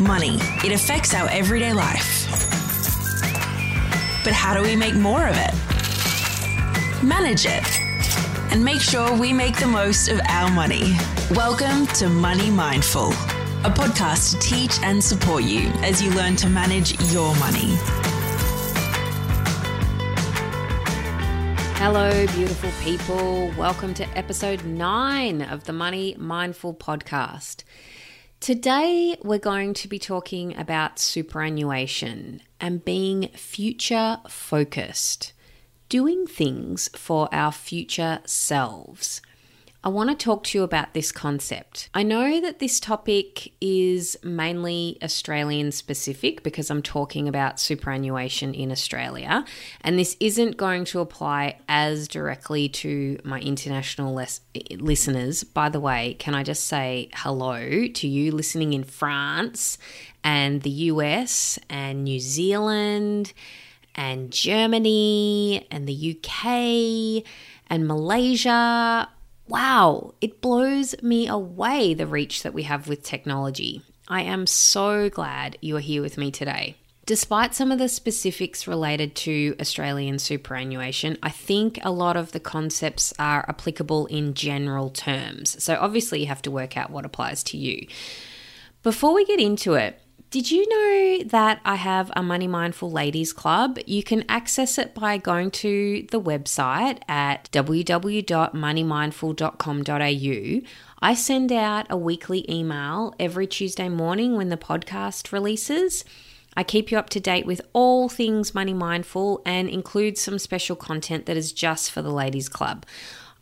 Money. It affects our everyday life. But how do we make more of it? Manage it. And make sure we make the most of our money. Welcome to Money Mindful, a podcast to teach and support you as you learn to manage your money. Hello, beautiful people. Welcome to episode 9 of the Money Mindful podcast. Today, we're going to be talking about superannuation and being future focused, doing things for our future selves. I want to talk to you about this concept. I know that this topic is mainly Australian specific because I'm talking about superannuation in Australia, and this isn't going to apply as directly to my international listeners. By the way, can I just say hello to you listening in France and the US and New Zealand and Germany and the UK and Malaysia. Wow, it blows me away the reach that we have with technology. I am so glad you are here with me today. Despite some of the specifics related to Australian superannuation, I think a lot of the concepts are applicable in general terms. So obviously you have to work out what applies to you. Before we get into it, did you know that I have a Money Mindful Ladies Club? You can access it by going to the website at www.moneymindful.com.au. I send out a weekly email every Tuesday morning when the podcast releases. I keep you up to date with all things Money Mindful and include some special content that is just for the Ladies Club.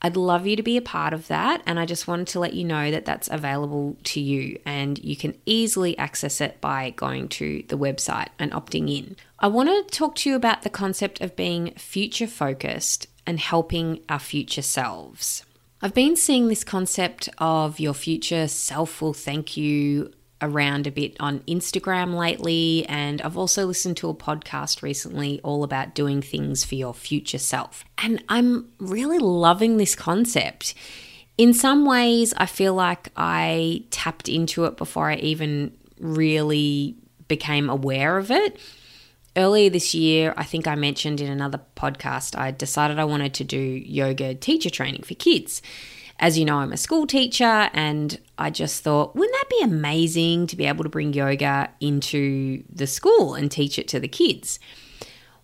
I'd love you to be a part of that, and I just wanted to let you know that that's available to you and you can easily access it by going to the website and opting in. I want to talk to you about the concept of being future focused and helping our future selves. I've been seeing this concept of your future self will thank you around a bit on Instagram lately, and I've also listened to a podcast recently all about doing things for your future self. And I'm really loving this concept. In some ways, I feel like I tapped into it before I even really became aware of it. Earlier this year, I think I mentioned in another podcast, I decided I wanted to do yoga teacher training for kids. As you know, I'm a school teacher, and I just thought, wouldn't that be amazing to be able to bring yoga into the school and teach it to the kids?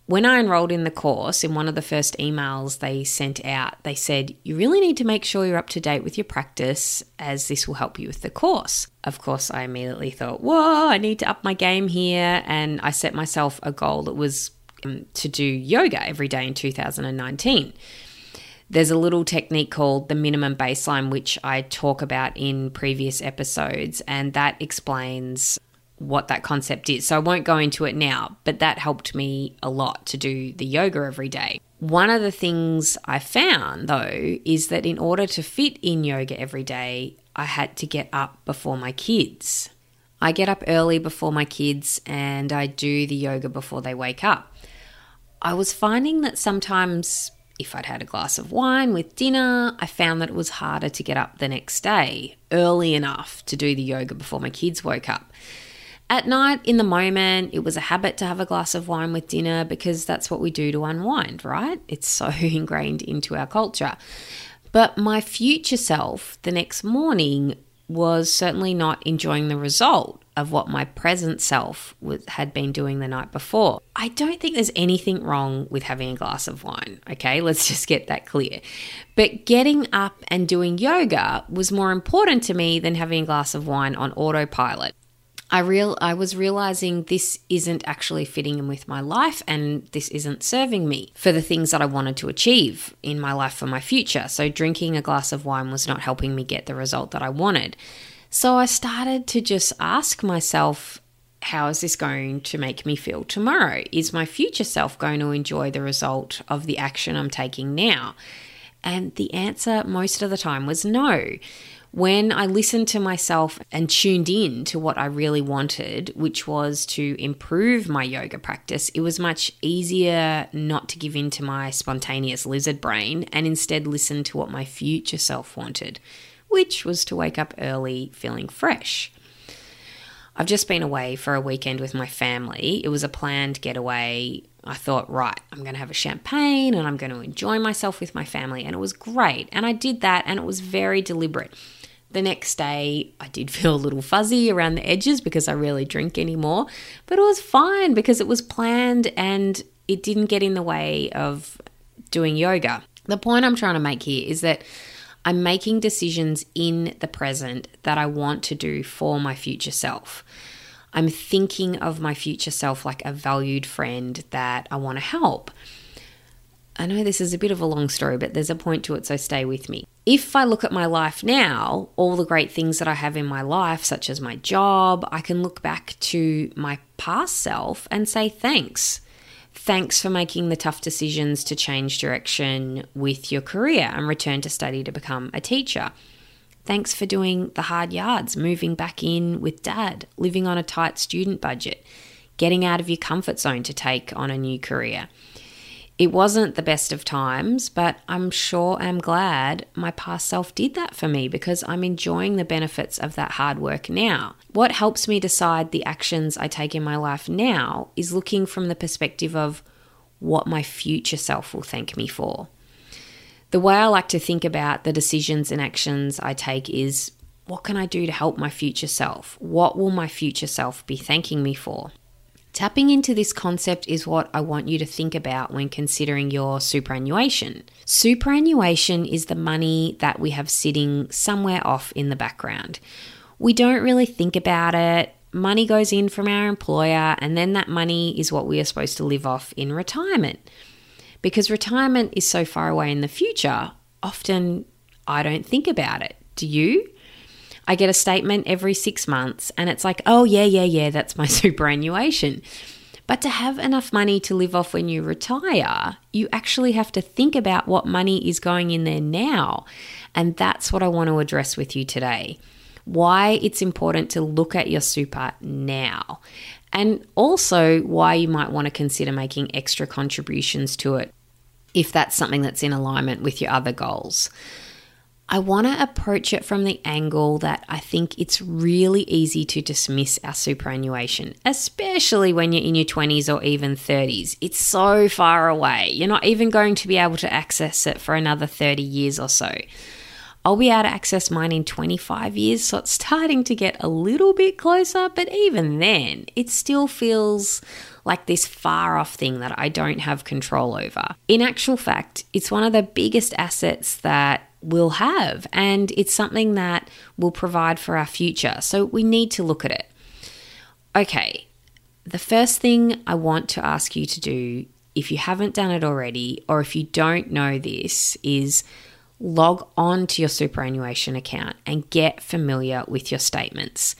When I enrolled in the course, in one of the first emails they sent out, they said, you really need to make sure you're up to date with your practice as this will help you with the course. Of course, I immediately thought, whoa, I need to up my game here. And I set myself a goal that was to do yoga every day in 2019. There's a little technique called the minimum baseline, which I talk about in previous episodes, and that explains what that concept is. So I won't go into it now, but that helped me a lot to do the yoga every day. One of the things I found, though, is that in order to fit in yoga every day, I had to get up before my kids. I get up early before my kids and I do the yoga before they wake up. I was finding that sometimes, if I'd had a glass of wine with dinner, I found that it was harder to get up the next day early enough to do the yoga before my kids woke up. At night, in the moment, it was a habit to have a glass of wine with dinner because that's what we do to unwind, right? It's so ingrained into our culture. But my future self the next morning was certainly not enjoying the result of what my present self had been doing the night before. I don't think there's anything wrong with having a glass of wine, okay? Let's just get that clear. But getting up and doing yoga was more important to me than having a glass of wine on autopilot. I was realizing this isn't actually fitting in with my life, and this isn't serving me for the things that I wanted to achieve in my life for my future. So drinking a glass of wine was not helping me get the result that I wanted. So I started to just ask myself, how is this going to make me feel tomorrow? Is my future self going to enjoy the result of the action I'm taking now? And the answer most of the time was no. When I listened to myself and tuned in to what I really wanted, which was to improve my yoga practice, it was much easier not to give in to my spontaneous lizard brain and instead listen to what my future self wanted, which was to wake up early feeling fresh. I've just been away for a weekend with my family. It was a planned getaway. I thought, right, I'm going to have a champagne and I'm going to enjoy myself with my family. And it was great. And I did that and it was very deliberate. The next day, I did feel a little fuzzy around the edges because I rarely drink anymore. But it was fine because it was planned and it didn't get in the way of doing yoga. The point I'm trying to make here is that I'm making decisions in the present that I want to do for my future self. I'm thinking of my future self like a valued friend that I want to help. I know this is a bit of a long story, but there's a point to it, so stay with me. If I look at my life now, all the great things that I have in my life, such as my job, I can look back to my past self and say thanks. Thanks for making the tough decisions to change direction with your career and return to study to become a teacher. Thanks for doing the hard yards, moving back in with dad, living on a tight student budget, getting out of your comfort zone to take on a new career. It wasn't the best of times, but I'm sure I'm glad my past self did that for me because I'm enjoying the benefits of that hard work now. What helps me decide the actions I take in my life now is looking from the perspective of what my future self will thank me for. The way I like to think about the decisions and actions I take is, what can I do to help my future self? What will my future self be thanking me for? Tapping into this concept is what I want you to think about when considering your superannuation. Superannuation is the money that we have sitting somewhere off in the background. We don't really think about it. Money goes in from our employer, and then that money is what we are supposed to live off in retirement. Because retirement is so far away in the future, often I don't think about it. Do you? I get a statement every 6 months and it's like, oh yeah, that's my superannuation. But to have enough money to live off when you retire, you actually have to think about what money is going in there now. And that's what I want to address with you today. Why it's important to look at your super now. And also why you might want to consider making extra contributions to it if that's something that's in alignment with your other goals. I want to approach it from the angle that I think it's really easy to dismiss our superannuation, especially when you're in your 20s or even 30s. It's so far away. You're not even going to be able to access it for another 30 years or so. I'll be able to access mine in 25 years, so it's starting to get a little bit closer, but even then, it still feels like this far-off thing that I don't have control over. In actual fact, it's one of the biggest assets that we'll have, and it's something that will provide for our future. So we need to look at it. Okay, the first thing I want to ask you to do, if you haven't done it already, or if you don't know this, is log on to your superannuation account and get familiar with your statements.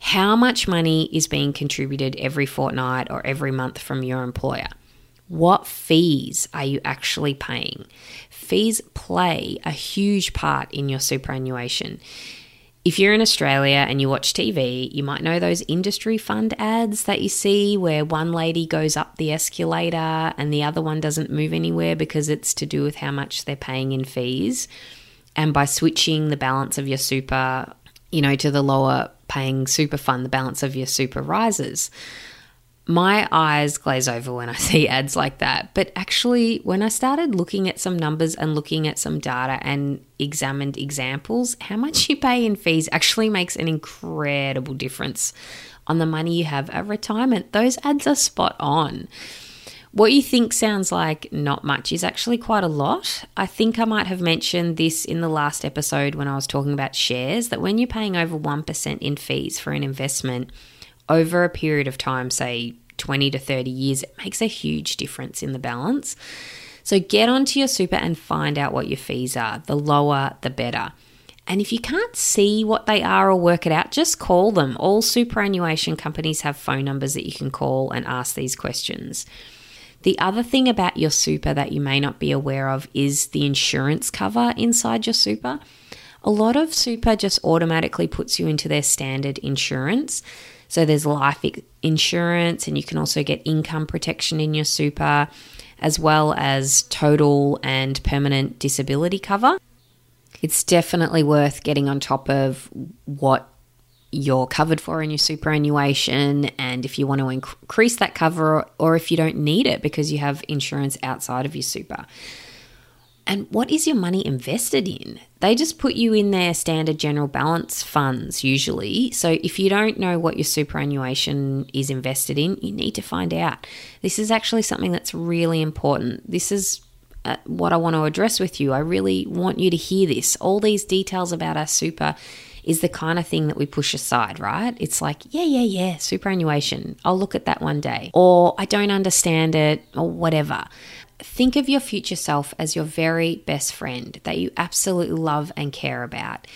How much money is being contributed every fortnight or every month from your employer? What fees are you actually paying? Fees play a huge part in your superannuation. If you're in Australia and you watch TV, you might know those industry fund ads that you see where one lady goes up the escalator and the other one doesn't move anywhere because it's to do with how much they're paying in fees. And by switching the balance of your super, to the lower paying super fund, the balance of your super rises. My eyes glaze over when I see ads like that. But actually, when I started looking at some numbers and looking at some data and examined examples, how much you pay in fees actually makes an incredible difference on the money you have at retirement. Those ads are spot on. What you think sounds like not much is actually quite a lot. I think I might have mentioned this in the last episode when I was talking about shares, that when you're paying over 1% in fees for an investment, over a period of time, say 20 to 30 years, it makes a huge difference in the balance. So get onto your super and find out what your fees are. The lower, the better. And if you can't see what they are or work it out, just call them. All superannuation companies have phone numbers that you can call and ask these questions. The other thing about your super that you may not be aware of is the insurance cover inside your super. A lot of super just automatically puts you into their standard insurance. So there's life insurance, and you can also get income protection in your super, as well as total and permanent disability cover. It's definitely worth getting on top of what you're covered for in your superannuation, and if you want to increase that cover, or if you don't need it because you have insurance outside of your super. And what is your money invested in? They just put you in their standard general balance funds usually. So if you don't know what your superannuation is invested in, you need to find out. This is actually something that's really important. This is what I want to address with you. I really want you to hear this. All these details about our super is the kind of thing that we push aside, right? It's like, yeah, superannuation. I'll look at that one day. Or I don't understand it or whatever. Think of your future self as your very best friend that you absolutely love and care about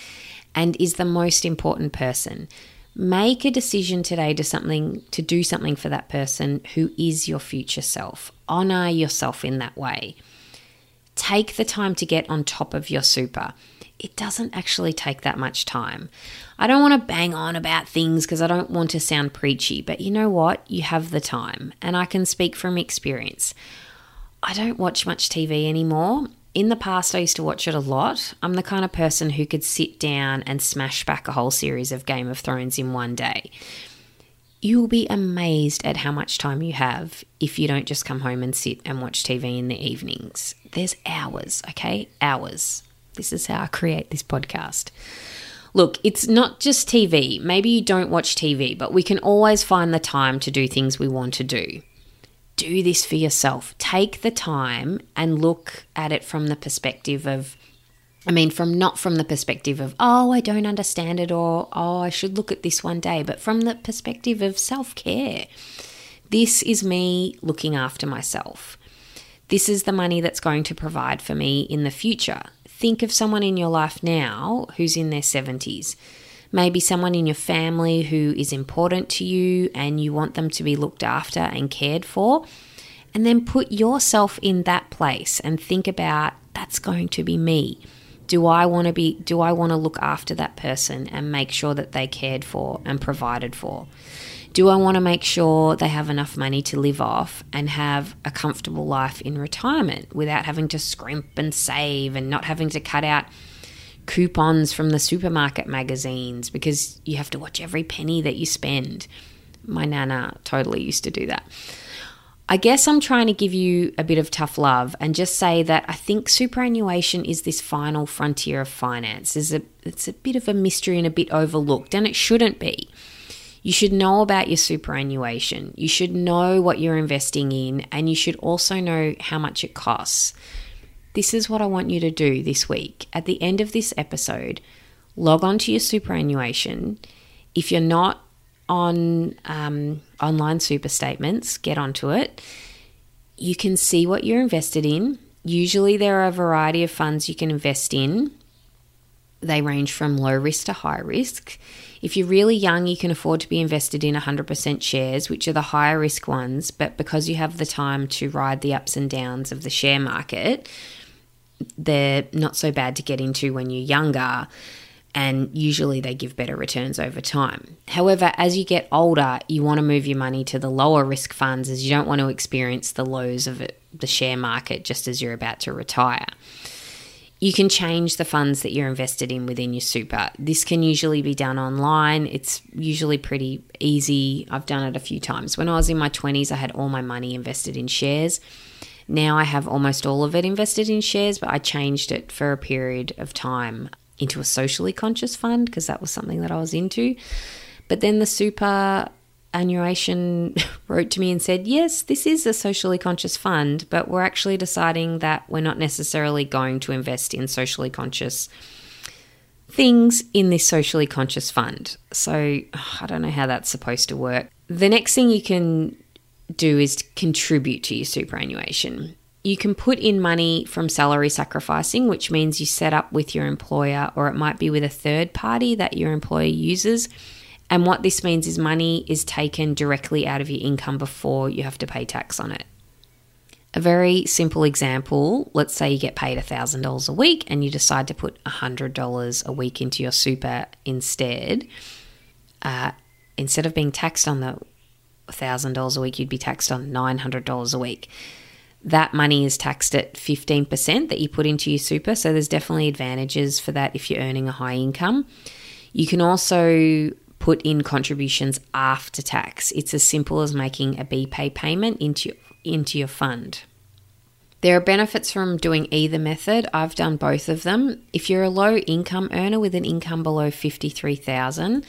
and is the most important person. Make a decision today to do something for that person who is your future self. Honor yourself in that way. Take the time to get on top of your super. It doesn't actually take that much time. I don't want to bang on about things because I don't want to sound preachy, but you know what? You have the time, and I can speak from experience. I don't watch much TV anymore. In the past, I used to watch it a lot. I'm the kind of person who could sit down and smash back a whole series of Game of Thrones in one day. You'll be amazed at how much time you have if you don't just come home and sit and watch TV in the evenings. There's hours, okay? Hours. This is how I create this podcast. Look, it's not just TV. Maybe you don't watch TV, but we can always find the time to do things we want to do. Do this for yourself. Take the time and look at it from the perspective of, from the perspective of, oh, I don't understand it, or, oh, I should look at this one day, but from the perspective of self-care. This is me looking after myself. This is the money that's going to provide for me in the future. Think of someone in your life now who's in their 70s. Maybe someone in your family who is important to you and you want them to be looked after and cared for. And then put yourself in that place and think about, that's going to be me. Do I want to look after that person and make sure that they cared for and provided for? Do I want to make sure they have enough money to live off and have a comfortable life in retirement without having to scrimp and save and not having to cut out coupons from the supermarket magazines because you have to watch every penny that you spend? My nana totally used to do that. I guess I'm trying to give you a bit of tough love and just say that I think superannuation is this final frontier of finance. It's a bit of a mystery and a bit overlooked, and it shouldn't be. You should know about your superannuation. You should know what you're investing in, and you should also know how much it costs. This is what I want you to do this week. At the end of this episode, log on to your superannuation. If you're not on online super statements, get onto it. You can see what you're invested in. Usually there are a variety of funds you can invest in. They range from low risk to high risk. If you're really young, you can afford to be invested in 100% shares, which are the higher risk ones, but because you have the time to ride the ups and downs of the share market, they're not so bad to get into when you're younger, and usually they give better returns over time. However, as you get older, you want to move your money to the lower risk funds, as you don't want to experience the lows of the share market just as you're about to retire. You can change the funds that you're invested in within your super. This can usually be done online. It's usually pretty easy. I've done it a few times. When I was in my 20s, I had all my money invested in shares. Now I have almost all of it invested in shares, but I changed it for a period of time into a socially conscious fund because that was something that I was into. But then the superannuation wrote to me and said, yes, this is a socially conscious fund, but we're actually deciding that we're not necessarily going to invest in socially conscious things in this socially conscious fund. So I don't know how that's supposed to work. The next thing you can do is contribute to your superannuation. You can put in money from salary sacrificing, which means you set up with your employer, or it might be with a third party that your employer uses. And what this means is money is taken directly out of your income before you have to pay tax on it. A very simple example, let's say you get paid $1,000 a week and you decide to put $100 a week into your super instead. Instead of being taxed on the $1,000 a week, you'd be taxed on $900 a week. That money is taxed at 15% that you put into your super, so there's definitely advantages for that if you're earning a high income. You can also put in contributions after tax. It's as simple as making a BPAY payment into your fund. There are benefits from doing either method. I've done both of them. If you're a low income earner with an income below $53,000,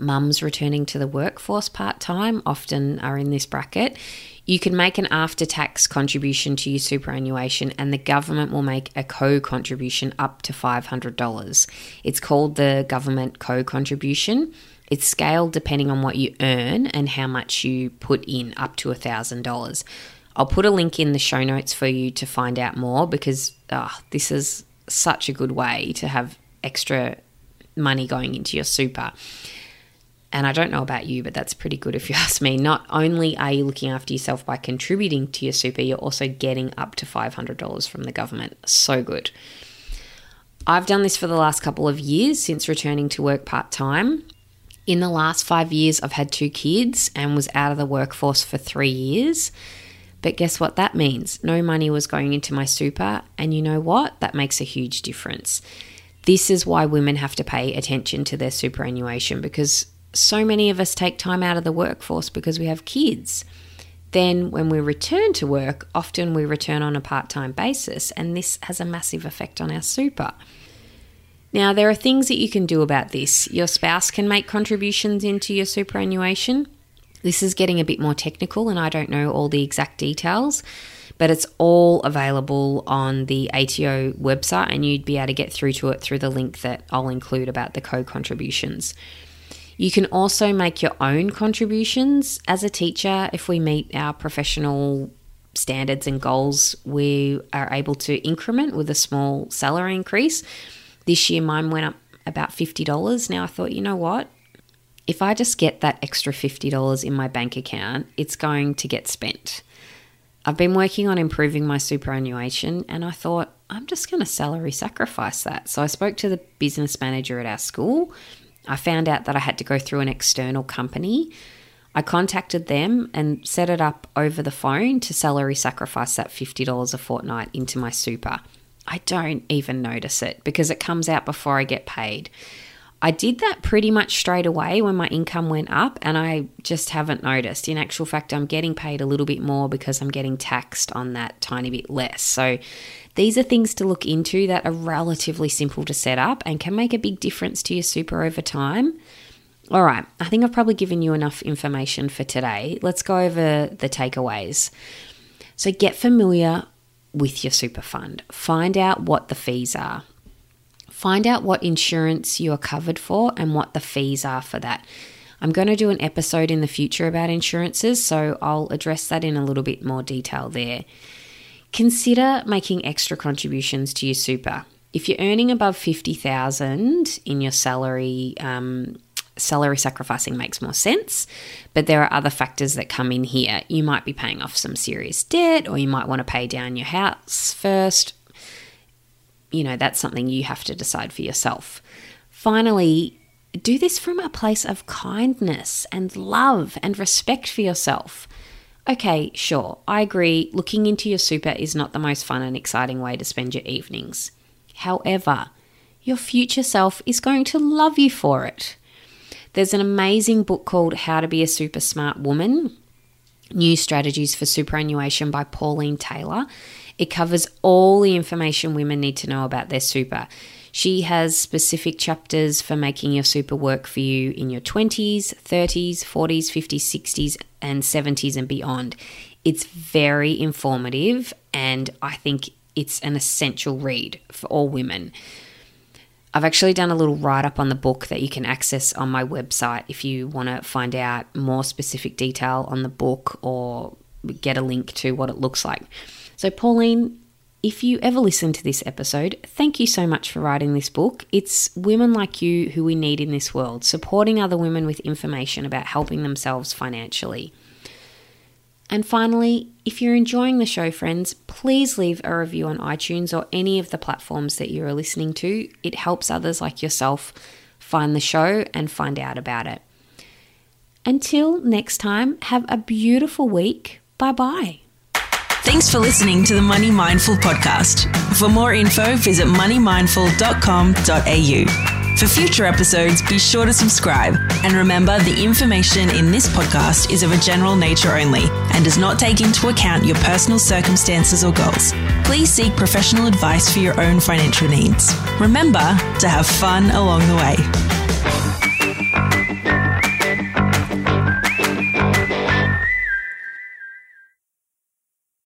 mums returning to the workforce part-time often are in this bracket, you can make an after-tax contribution to your superannuation and the government will make a co-contribution up to $500. It's called the government co-contribution. It's scaled depending on what you earn and how much you put in, up to $1,000. I'll put a link in the show notes for you to find out more, because this is such a good way to have extra money going into your super. And I don't know about you, but that's pretty good if you ask me. Not only are you looking after yourself by contributing to your super, you're also getting up to $500 from the government. So good. I've done this for the last couple of years since returning to work part-time. In the last 5 years, I've had 2 kids and was out of the workforce for 3 years. But guess what that means? No money was going into my super. And you know what? That makes a huge difference. This is why women have to pay attention to their superannuation, because so many of us take time out of the workforce because we have kids. Then when we return to work, often we return on a part-time basis, and this has a massive effect on our super. Now, there are things that you can do about this. Your spouse can make contributions into your superannuation. This is getting a bit more technical and I don't know all the exact details, but it's all available on the ATO website and you'd be able to get through to it through the link that I'll include about the co-contributions. You can also make your own contributions. As a teacher, if we meet our professional standards and goals, we are able to increment with a small salary increase. This year, mine went up about $50. Now I thought, you know what? If I just get that extra $50 in my bank account, it's going to get spent. I've been working on improving my superannuation and I thought, I'm just going to salary sacrifice that. So I spoke to the business manager at our school. I found out that I had to go through an external company. I contacted them and set it up over the phone to salary sacrifice that $50 a fortnight into my super. I don't even notice it because it comes out before I get paid. I did that pretty much straight away when my income went up and I just haven't noticed. In actual fact, I'm getting paid a little bit more because I'm getting taxed on that tiny bit less. So these are things to look into that are relatively simple to set up and can make a big difference to your super over time. All right, I think I've probably given you enough information for today. Let's go over the takeaways. So get familiar with your super fund. Find out what the fees are. Find out what insurance you are covered for and what the fees are for that. I'm going to do an episode in the future about insurances, so I'll address that in a little bit more detail there. Consider making extra contributions to your super. If you're earning above $50,000 in your salary, salary sacrificing makes more sense, but there are other factors that come in here. You might be paying off some serious debt, or you might want to pay down your house first. You know, that's something you have to decide for yourself. Finally, do this from a place of kindness and love and respect for yourself. Okay, sure, I agree, looking into your super is not the most fun and exciting way to spend your evenings. However, your future self is going to love you for it. There's an amazing book called How to Be a Super Smart Woman, New Strategies for Superannuation by Pauline Taylor. It covers all the information women need to know about their super. She has specific chapters for making your super work for you in your 20s, 30s, 40s, 50s, 60s, and 70s and beyond. It's very informative and I think it's an essential read for all women. I've actually done a little write-up on the book that you can access on my website if you want to find out more specific detail on the book or get a link to what it looks like. So Pauline, if you ever listen to this episode, thank you so much for writing this book. It's women like you who we need in this world, supporting other women with information about helping themselves financially. And finally, if you're enjoying the show, friends, please leave a review on iTunes or any of the platforms that you are listening to. It helps others like yourself find the show and find out about it. Until next time, have a beautiful week. Bye-bye. Thanks for listening to the Money Mindful podcast. For more info, visit moneymindful.com.au. For future episodes, be sure to subscribe. And remember, the information in this podcast is of a general nature only and does not take into account your personal circumstances or goals. Please seek professional advice for your own financial needs. Remember to have fun along the way.